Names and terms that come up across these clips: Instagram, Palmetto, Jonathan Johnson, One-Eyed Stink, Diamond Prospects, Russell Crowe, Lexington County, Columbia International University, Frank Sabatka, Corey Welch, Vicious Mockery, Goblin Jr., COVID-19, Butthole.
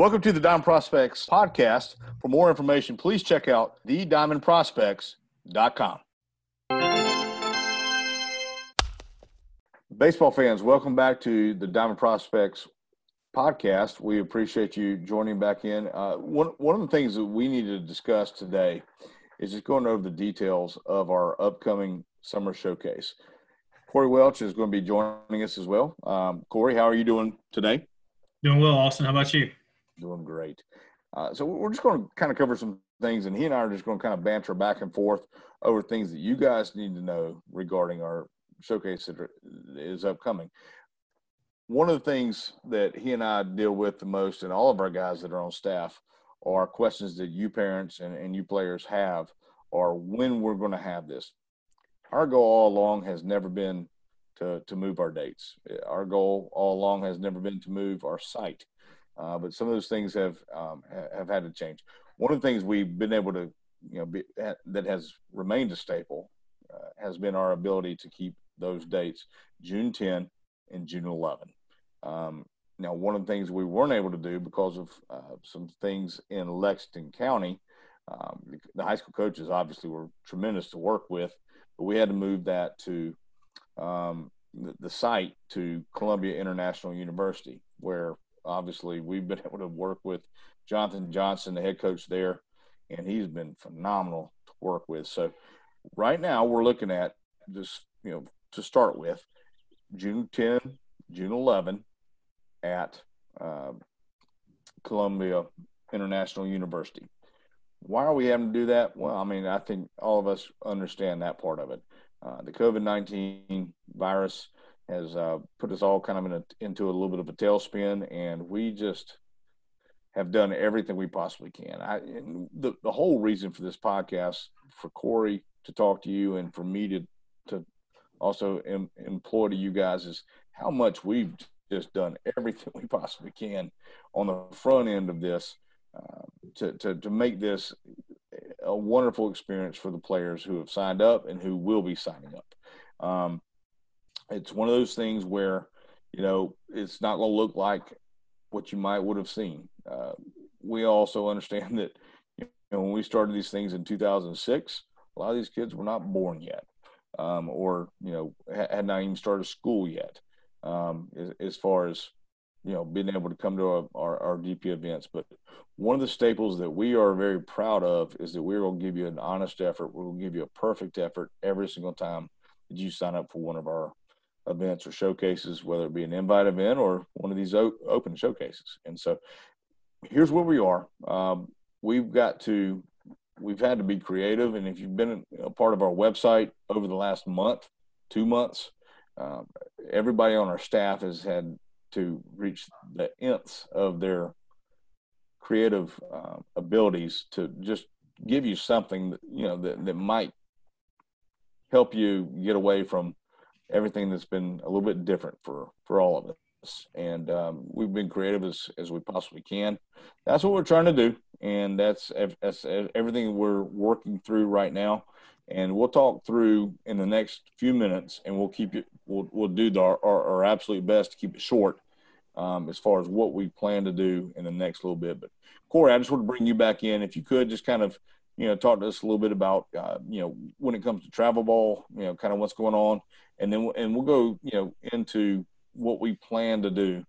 Welcome to the Diamond Prospects podcast. For more information, please check out thediamondprospects.com. Baseball fans, welcome back to the Diamond Prospects podcast. We appreciate you joining back in. One of the things that we need to discuss today is just going over the details of our upcoming summer showcase. Corey Welch is going to be joining us as well. Corey, how are you doing today? Doing well, Austin. How about you? Doing great. So we're just going to kind of cover some things, and he and I are just going to kind of banter back and forth over things that you guys need to know regarding our showcase that is upcoming. One of the things that he and I deal with the most, and all of our guys that are on staff, are questions that you parents and you players have, are when we're going to have this. Our goal all along has never been to move our dates. Our goal all along has never been to move our site. But some of those things have had to change. One of the things we've been able to, that has remained a staple has been our ability to keep those dates, June 10 and June 11. Now, one of the things we weren't able to do because of some things in Lexington County, the high school coaches obviously were tremendous to work with, but we had to move that to the site to Columbia International University, where obviously we've been able to work with Jonathan Johnson, the head coach there, and he's been phenomenal to work with. So right now we're looking at just, to start with, June 10, June 11 at Columbia International University. Why are we having to do that? Well, I think all of us understand that part of it. The COVID-19 virus has put us all kind of into a little bit of a tailspin, and we just have done everything we possibly can. The whole reason for this podcast, for Corey to talk to you and for me to also employ to you guys, is how much we've just done everything we possibly can on the front end of this to make this a wonderful experience for the players who have signed up and who will be signing up. It's one of those things where, it's not going to look like what you would have seen. We also understand that when we started these things in 2006, a lot of these kids were not born yet, had not even started school yet, as far as, being able to come to our DP events. But one of the staples that we are very proud of is that we're going to give you an honest effort. We're going to give you a perfect effort every single time that you sign up for one of our events or showcases, whether it be an invite event or one of these open showcases. And so here's where we are. We've had to be creative. And if you've been a part of our website over the last month, 2 months, everybody on our staff has had to reach the nth of their creative abilities to just give you something that might help you get away from everything that's been a little bit different for all of us. And we've been creative as we possibly can. That's what we're trying to do. And that's everything we're working through right now. And we'll talk through in the next few minutes, and we'll keep it, we'll do our absolute best to keep it short as far as what we plan to do in the next little bit. But Corey, I just want to bring you back in. If you could just kind of, talk to us a little bit about, when it comes to travel ball, kind of what's going on. And then we'll go, into what we plan to do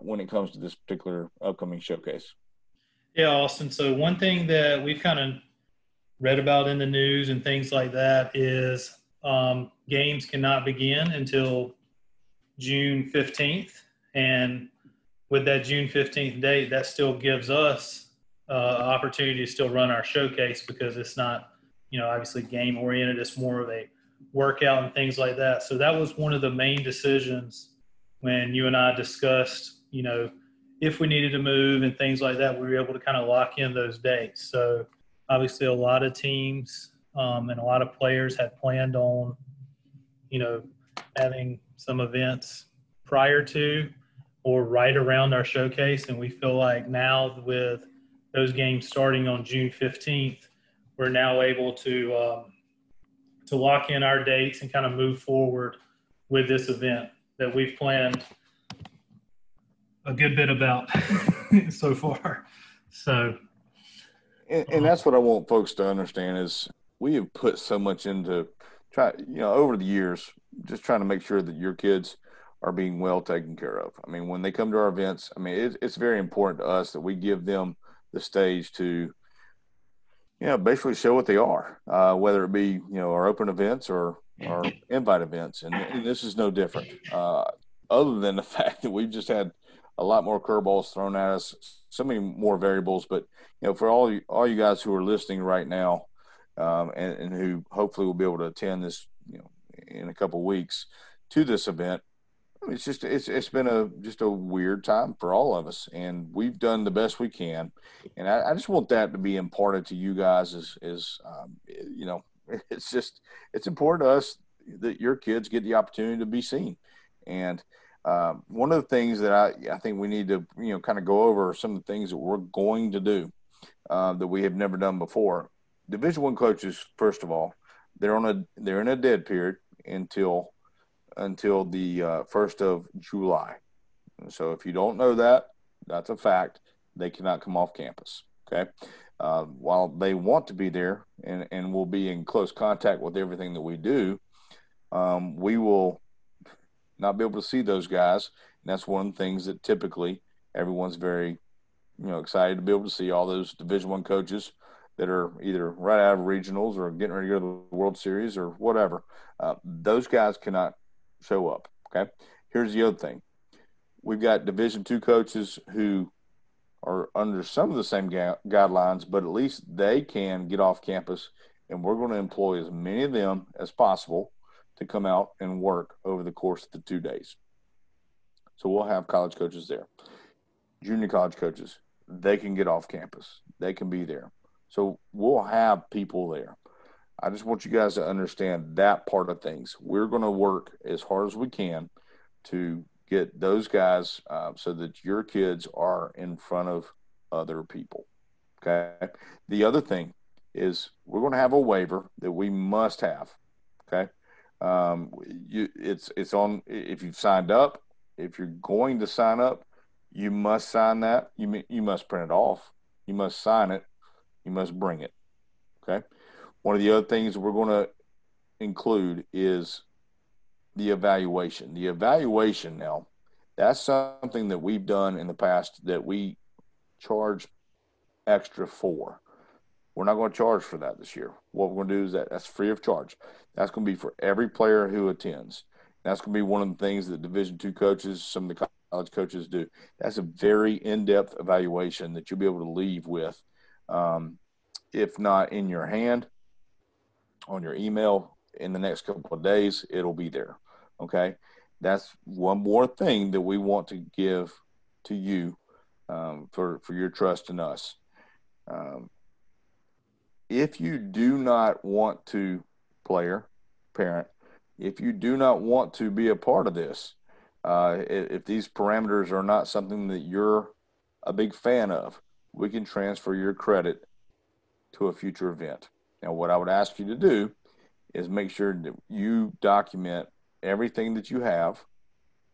when it comes to this particular upcoming showcase. Yeah, Austin. So one thing that we've kind of read about in the news and things like that is games cannot begin until June 15th. And with that June 15th date, that still gives us opportunity to still run our showcase, because it's not, obviously game oriented. It's more of a workout and things like that. So that was one of the main decisions when you and I discussed, if we needed to move and things like that, we were able to kind of lock in those dates. So obviously a lot of teams and a lot of players had planned on, having some events prior to or right around our showcase. And we feel like now with those games starting on June 15th, we're now able to lock in our dates and kind of move forward with this event that we've planned a good bit about so far. So, and that's what I want folks to understand is we have put so much into over the years, just trying to make sure that your kids are being well taken care of. I mean, when they come to our events, I mean, it's very important to us that we give them the stage to, basically show what they are, whether it be, our open events or our invite events. And this is no different, other than the fact that we've just had a lot more curveballs thrown at us, so many more variables. But, for all you guys who are listening right now, and who hopefully will be able to attend this, in a couple of weeks to this event, it's just, it's been a weird time for all of us, and we've done the best we can. And I just want that to be imparted to you guys it's important to us that your kids get the opportunity to be seen. And one of the things that I think we need to, kind of go over some of the things that we're going to do that we have never done before. Division I coaches, first of all, they're in a dead period until the 1st of July. So if you don't know that, that's a fact. They cannot come off campus, okay? While they want to be there and will be in close contact with everything that we do, we will not be able to see those guys. And that's one of the things that typically everyone's very, excited to be able to see all those Division I coaches that are either right out of regionals or getting ready to go to the World Series or whatever. Those guys cannot show up, okay? Here's the other thing. We've got Division II coaches who are under some of the same guidelines, but at least they can get off campus, and we're going to employ as many of them as possible to come out and work over the course of the 2 days. So we'll have college coaches there. Junior college coaches, they can get off campus. They can be there. So we'll have people there. I just want you guys to understand that part of things. We're going to work as hard as we can to get those guys so that your kids are in front of other people, okay? The other thing is we're going to have a waiver that we must have, okay? It's on – if you've signed up, if you're going to sign up, you must sign that. You must print it off. You must sign it. You must bring it, okay? One of the other things we're going to include is the evaluation. The evaluation now, that's something that we've done in the past that we charge extra for. We're not going to charge for that this year. What we're going to do is that's free of charge. That's going to be for every player who attends. That's going to be one of the things that Division II coaches, some of the college coaches do. That's a very in-depth evaluation that you'll be able to leave with. If not in your hand, on your email in the next couple of days, it'll be there. Okay. That's one more thing that we want to give to you, for your trust in us. If you do not want to parent, if you do not want to be a part of this, if these parameters are not something that you're a big fan of, we can transfer your credit to a future event. Now, what I would ask you to do is make sure that you document everything that you have,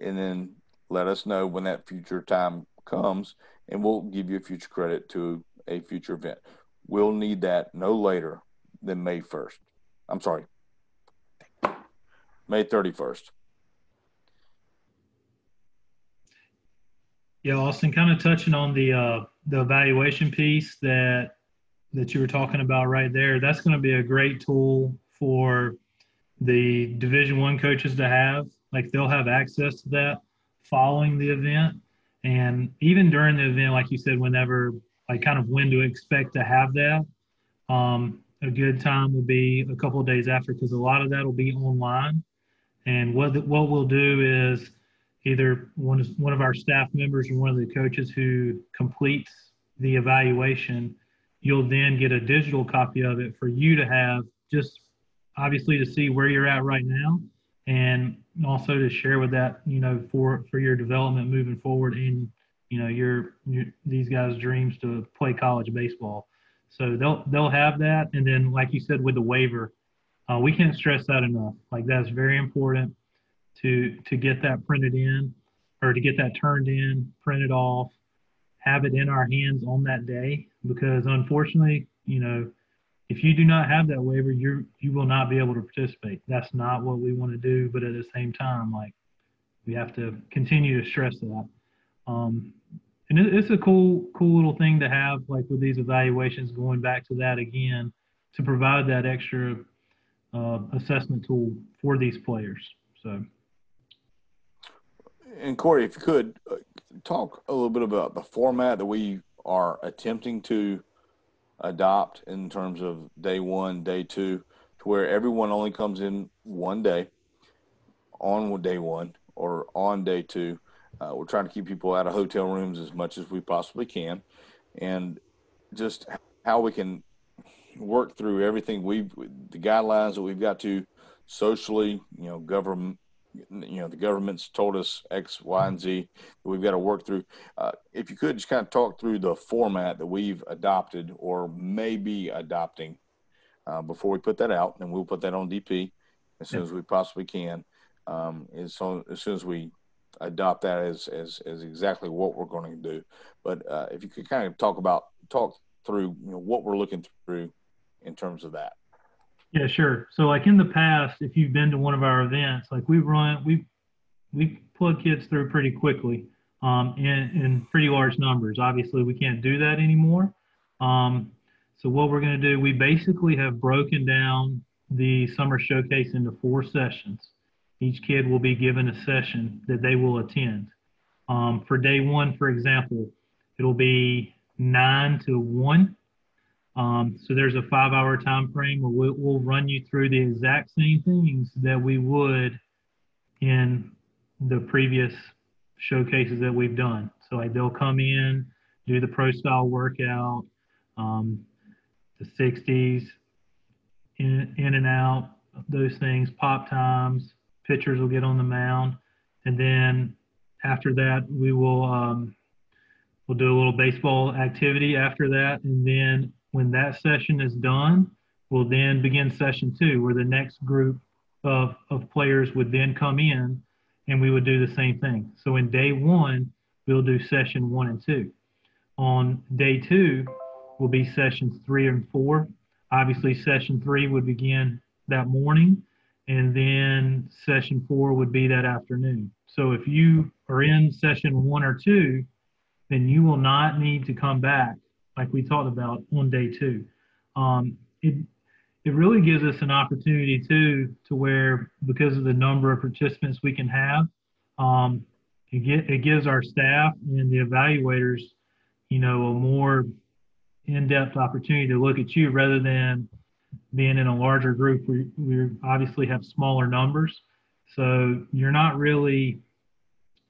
and then let us know when that future time comes, and we'll give you a future credit to a future event. We'll need that no later than May 1st. I'm sorry, May 31st. Yeah, Austin, kind of touching on the evaluation piece that you were talking about right there, that's going to be a great tool for the Division I coaches to have. Like, they'll have access to that following the event. And even during the event, like you said, whenever, like, kind of when to expect to have that, a good time would be a couple of days after, because a lot of that will be online. And what we'll do is either one of our staff members or one of the coaches who completes the evaluation, you'll then get a digital copy of it for you to have, just obviously to see where you're at right now, and also to share with that, for your development moving forward and, your these guys' dreams to play college baseball. So they'll have that. And then, like you said, with the waiver, we can't stress that enough. Like, that's very important to get that printed in, or to get that turned in, printed off, have it in our hands on that day, because unfortunately, you know, if you do not have that waiver, you will not be able to participate. That's not what we want to do, but at the same time, like, we have to continue to stress that. And it's a cool little thing to have, like, with these evaluations, going back to that again, to provide that extra assessment tool for these players. So. And Corey, if you could talk a little bit about the format that we are attempting to adopt in terms of day one, day two, to where everyone only comes in one day, on day one or on day two. We're trying to keep people out of hotel rooms as much as we possibly can, and just how we can work through everything the guidelines that we've got to socially, you know, the government's told us X, Y, and Z that we've got to work through. If you could just kind of talk through the format that we've adopted or may be adopting before we put that out, and we'll put that on DP as soon as we possibly can. As soon as we adopt that as exactly what we're going to do. But if you could kind of talk through, you know, what we're looking through in terms of that. Yeah, sure. So, like, in the past, if you've been to one of our events, like, we plug kids through pretty quickly in pretty large numbers. Obviously, we can't do that anymore. So what we're going to do, we basically have broken down the summer showcase into 4 sessions. Each kid will be given a session that they will attend. For day one, for example, it'll be 9 to 1. So there's a 5-hour time frame where we'll run you through the exact same things that we would in the previous showcases that we've done. So, like, they'll come in, do the pro style workout, the 60s, in and out, those things, pop times, pitchers will get on the mound, and then after that we will we'll do a little baseball activity after that, and then when that session is done, we'll then begin session 2, where the next group of players would then come in, and we would do the same thing. So in day one, we'll do session 1 and 2. On day 2 will be sessions 3 and 4. Obviously, session 3 would begin that morning, and then session 4 would be that afternoon. So if you are in session 1 or 2, then you will not need to come back, like we talked about, on day 2. It really gives us an opportunity to where, because of the number of participants we can have, it gives our staff and the evaluators, you know, a more in-depth opportunity to look at you, rather than being in a larger group. We obviously have smaller numbers, so you're not really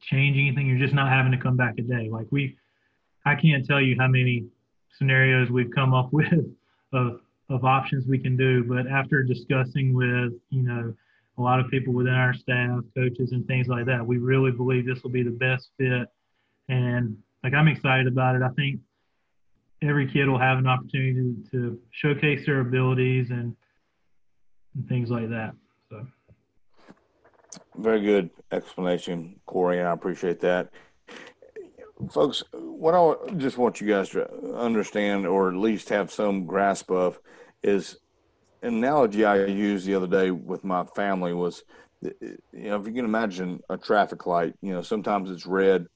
changing anything. You're just not having to come back a day. Like, I can't tell you how many scenarios we've come up with of options we can do, but after discussing with, you know, a lot of people within our staff, coaches and things like that, we really believe this will be the best fit. And, like, I'm excited about it. I think every kid will have an opportunity to showcase their abilities and things like that. So. Very good explanation, Corey, and I appreciate that. Folks, what I just want you guys to understand, or at least have some grasp of, is an analogy I used the other day with my family was, you know, if you can imagine a traffic light, you know, sometimes it's red,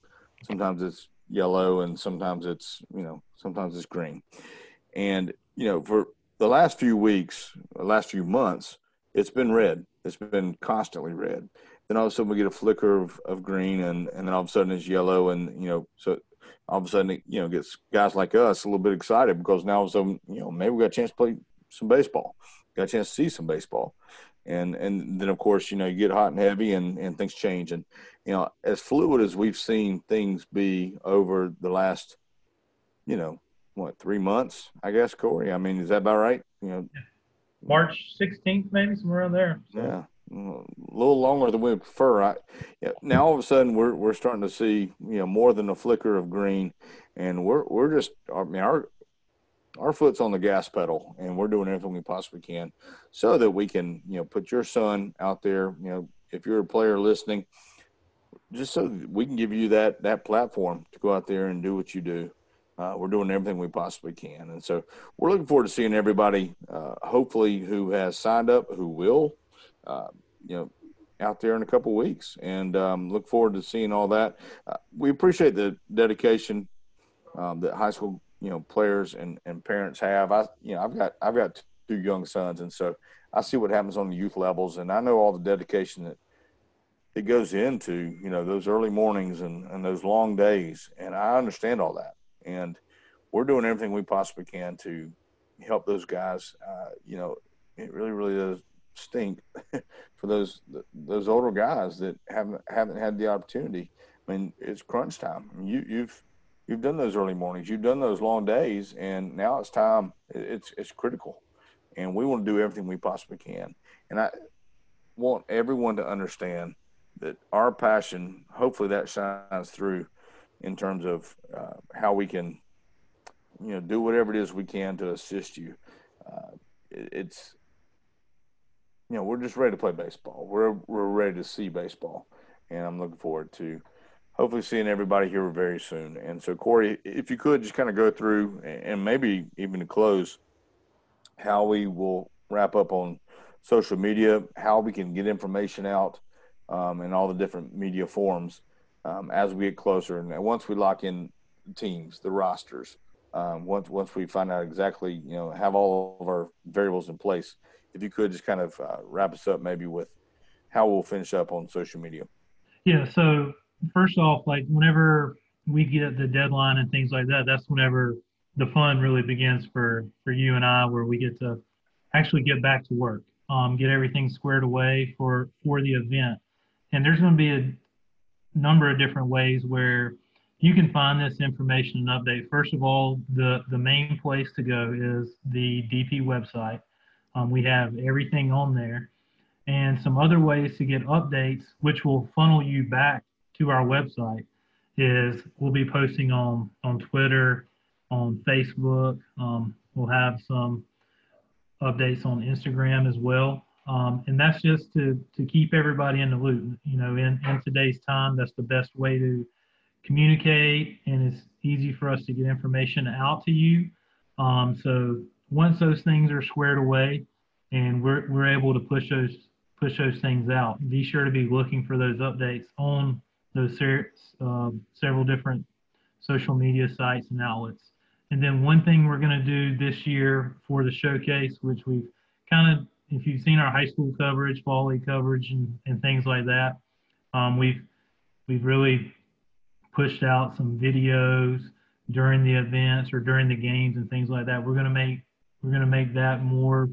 sometimes it's yellow, and sometimes it's, you know, sometimes it's green. And, you know, for the last few weeks, last few months, it's been red. It's been constantly red. Then all of a sudden we get a flicker of green, and then all of a sudden it's yellow, and, you know, so all of a sudden it, you know, gets guys like us a little bit excited, because now all of a sudden, you know, maybe we got a chance to play some baseball, got a chance to see some baseball. And then, of course, you know, you get hot and heavy, and things change. And, you know, as fluid as we've seen things be over the last, you know, what, 3 months, I guess, Corey? I mean, is that about right? You know, March 16th, maybe, somewhere around there. So. Yeah. A little longer than we prefer. Now all of a sudden we're starting to see, you know, more than a flicker of green, and we're just, I mean, our foot's on the gas pedal, and we're doing everything we possibly can so that we can, you know, put your son out there. You know, if you're a player listening, just so that we can give you that platform to go out there and do what you do. We're doing everything we possibly can. And so we're looking forward to seeing everybody, hopefully, who has signed up, who will, out there in a couple of weeks. And look forward to seeing all that. We appreciate the dedication that high school, players and parents have. I've got two young sons, and so I see what happens on the youth levels, and I know all the dedication that it goes into, those early mornings and those long days, and I understand all that. And we're doing everything we possibly can to help those guys. It really, really does stink for those older guys that haven't had the opportunity. I mean, it's crunch time. I mean, you've done those early mornings, you've done those long days, and now it's time. It's critical, and we want to do everything we possibly can. And I want everyone to understand that our passion, hopefully, that shines through in terms of how we can, do whatever it is we can to assist you. We're just ready to play baseball. We're ready to see baseball, and I'm looking forward to hopefully seeing everybody here very soon. And so, Corey, if you could just kind of go through and maybe even to close how we will wrap up on social media, how we can get information out in all the different media forms as we get closer. And once we lock in teams, the rosters, once we find out exactly, have all of our variables in place, if you could just kind of wrap us up maybe with how we'll finish up on social media. Yeah, so first off, like whenever we get the deadline and things like that, that's whenever the fun really begins for you and I, where we get to actually get back to work, get everything squared away for the event. And there's going to be a number of different ways where you can find this information and update. First of all, the main place to go is the DP website. We have everything on there, and some other ways to get updates, which will funnel you back to our website, is we'll be posting on Twitter, on Facebook. We'll have some updates on Instagram as well. And that's just to keep everybody in the loop. In today's time, that's the best way to communicate, and it's easy for us to get information out to you. So once those things are squared away and we're able to push those things out, be sure to be looking for those updates on those several different social media sites and outlets. And then one thing we're going to do this year for the showcase, which we've kind of, if you've seen our high school coverage, fall league coverage, and things like that, we've really pushed out some videos during the events or during the games and things like that. We're going to make that more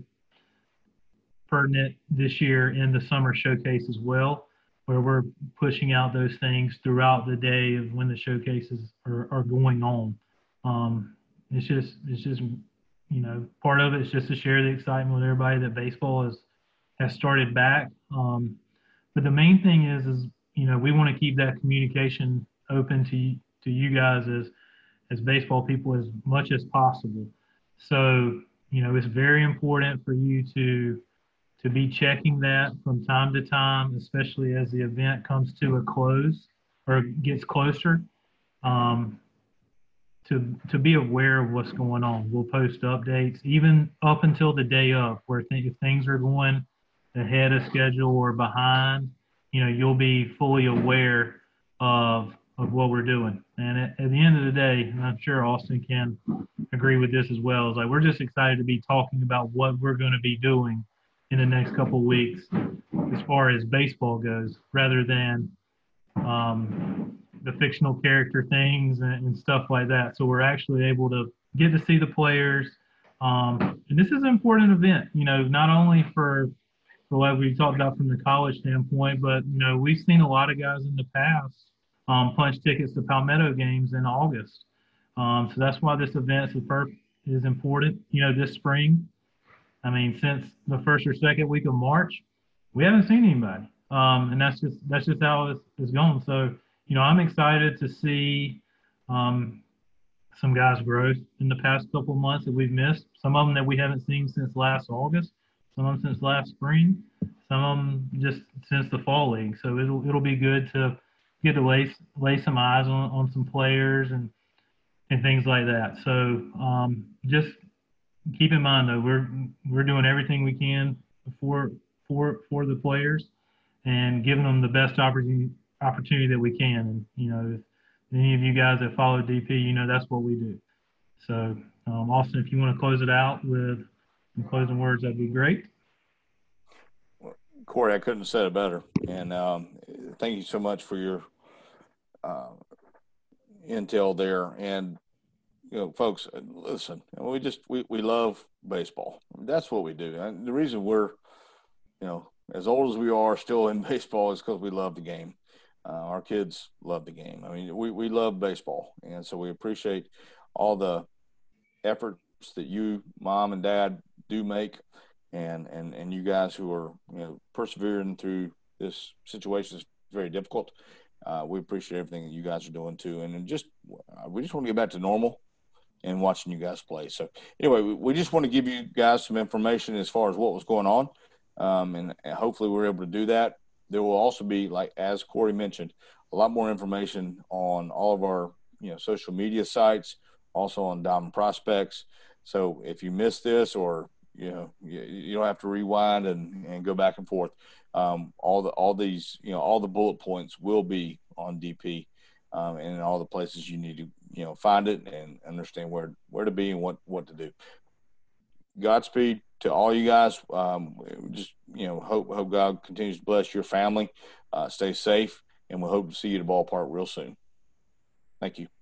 pertinent this year in the summer showcase as well, where we're pushing out those things throughout the day of when the showcases are going on. It's just part of it is just to share the excitement with everybody that baseball has started back. But the main thing is we want to keep that communication open to you guys as baseball people as much as possible. So, it's very important for you to be checking that from time to time, especially as the event comes to a close or gets closer, to be aware of what's going on. We'll post updates even up until the day of, where if things are going ahead of schedule or behind, you'll be fully aware of what we're doing. And at the end of the day, and I'm sure Austin can agree with this as well, is like we're just excited to be talking about what we're going to be doing in the next couple of weeks as far as baseball goes, rather than the fictional character things and stuff like that. So we're actually able to get to see the players. And this is an important event, not only for what we talked about from the college standpoint, but, we've seen a lot of guys in the past punch tickets to Palmetto games in August. So that's why this event is important. This spring, I mean, since the first or second week of March, we haven't seen anybody. And that's just how it's going. So, I'm excited to see some guys' growth in the past couple of months that we've missed. Some of them that we haven't seen since last August, some of them since last spring, some of them just since the fall league. So it'll be good to get to lay some eyes on some players and things like that. So just keep in mind though, we're doing everything we can for the players and giving them the best opportunity that we can. And you know, if any of you guys that follow DP, you know that's what we do. So Austin, if you want to close it out with some closing words, that'd be great. Corey, I couldn't have said it better. And thank you so much for your intel there. And you know, folks, listen, we love baseball. That's what we do. And the reason we're, you know, as old as we are still in baseball is because we love the game. Our kids love the game. I mean, we love baseball. And so we appreciate all the efforts that you, mom and dad, do make, and you guys who are, you know, persevering through this situation is very difficult. We appreciate everything that you guys are doing too. And just, we just want to get back to normal and watching you guys play. So anyway, we just want to give you guys some information as far as what was going on. And hopefully we're able to do that. There will also be, like, as Corey mentioned, a lot more information on all of our, you know, social media sites, also on Diamond Prospects. So if you missed this, or, you know, you don't have to rewind and go back and forth. All these, you know, all the bullet points will be on DP, and in all the places you need to, you know, find it and understand where to be and what to do. Godspeed to all you guys. Just, you know, hope God continues to bless your family. Stay safe, and we hope to see you at the ballpark real soon. Thank you.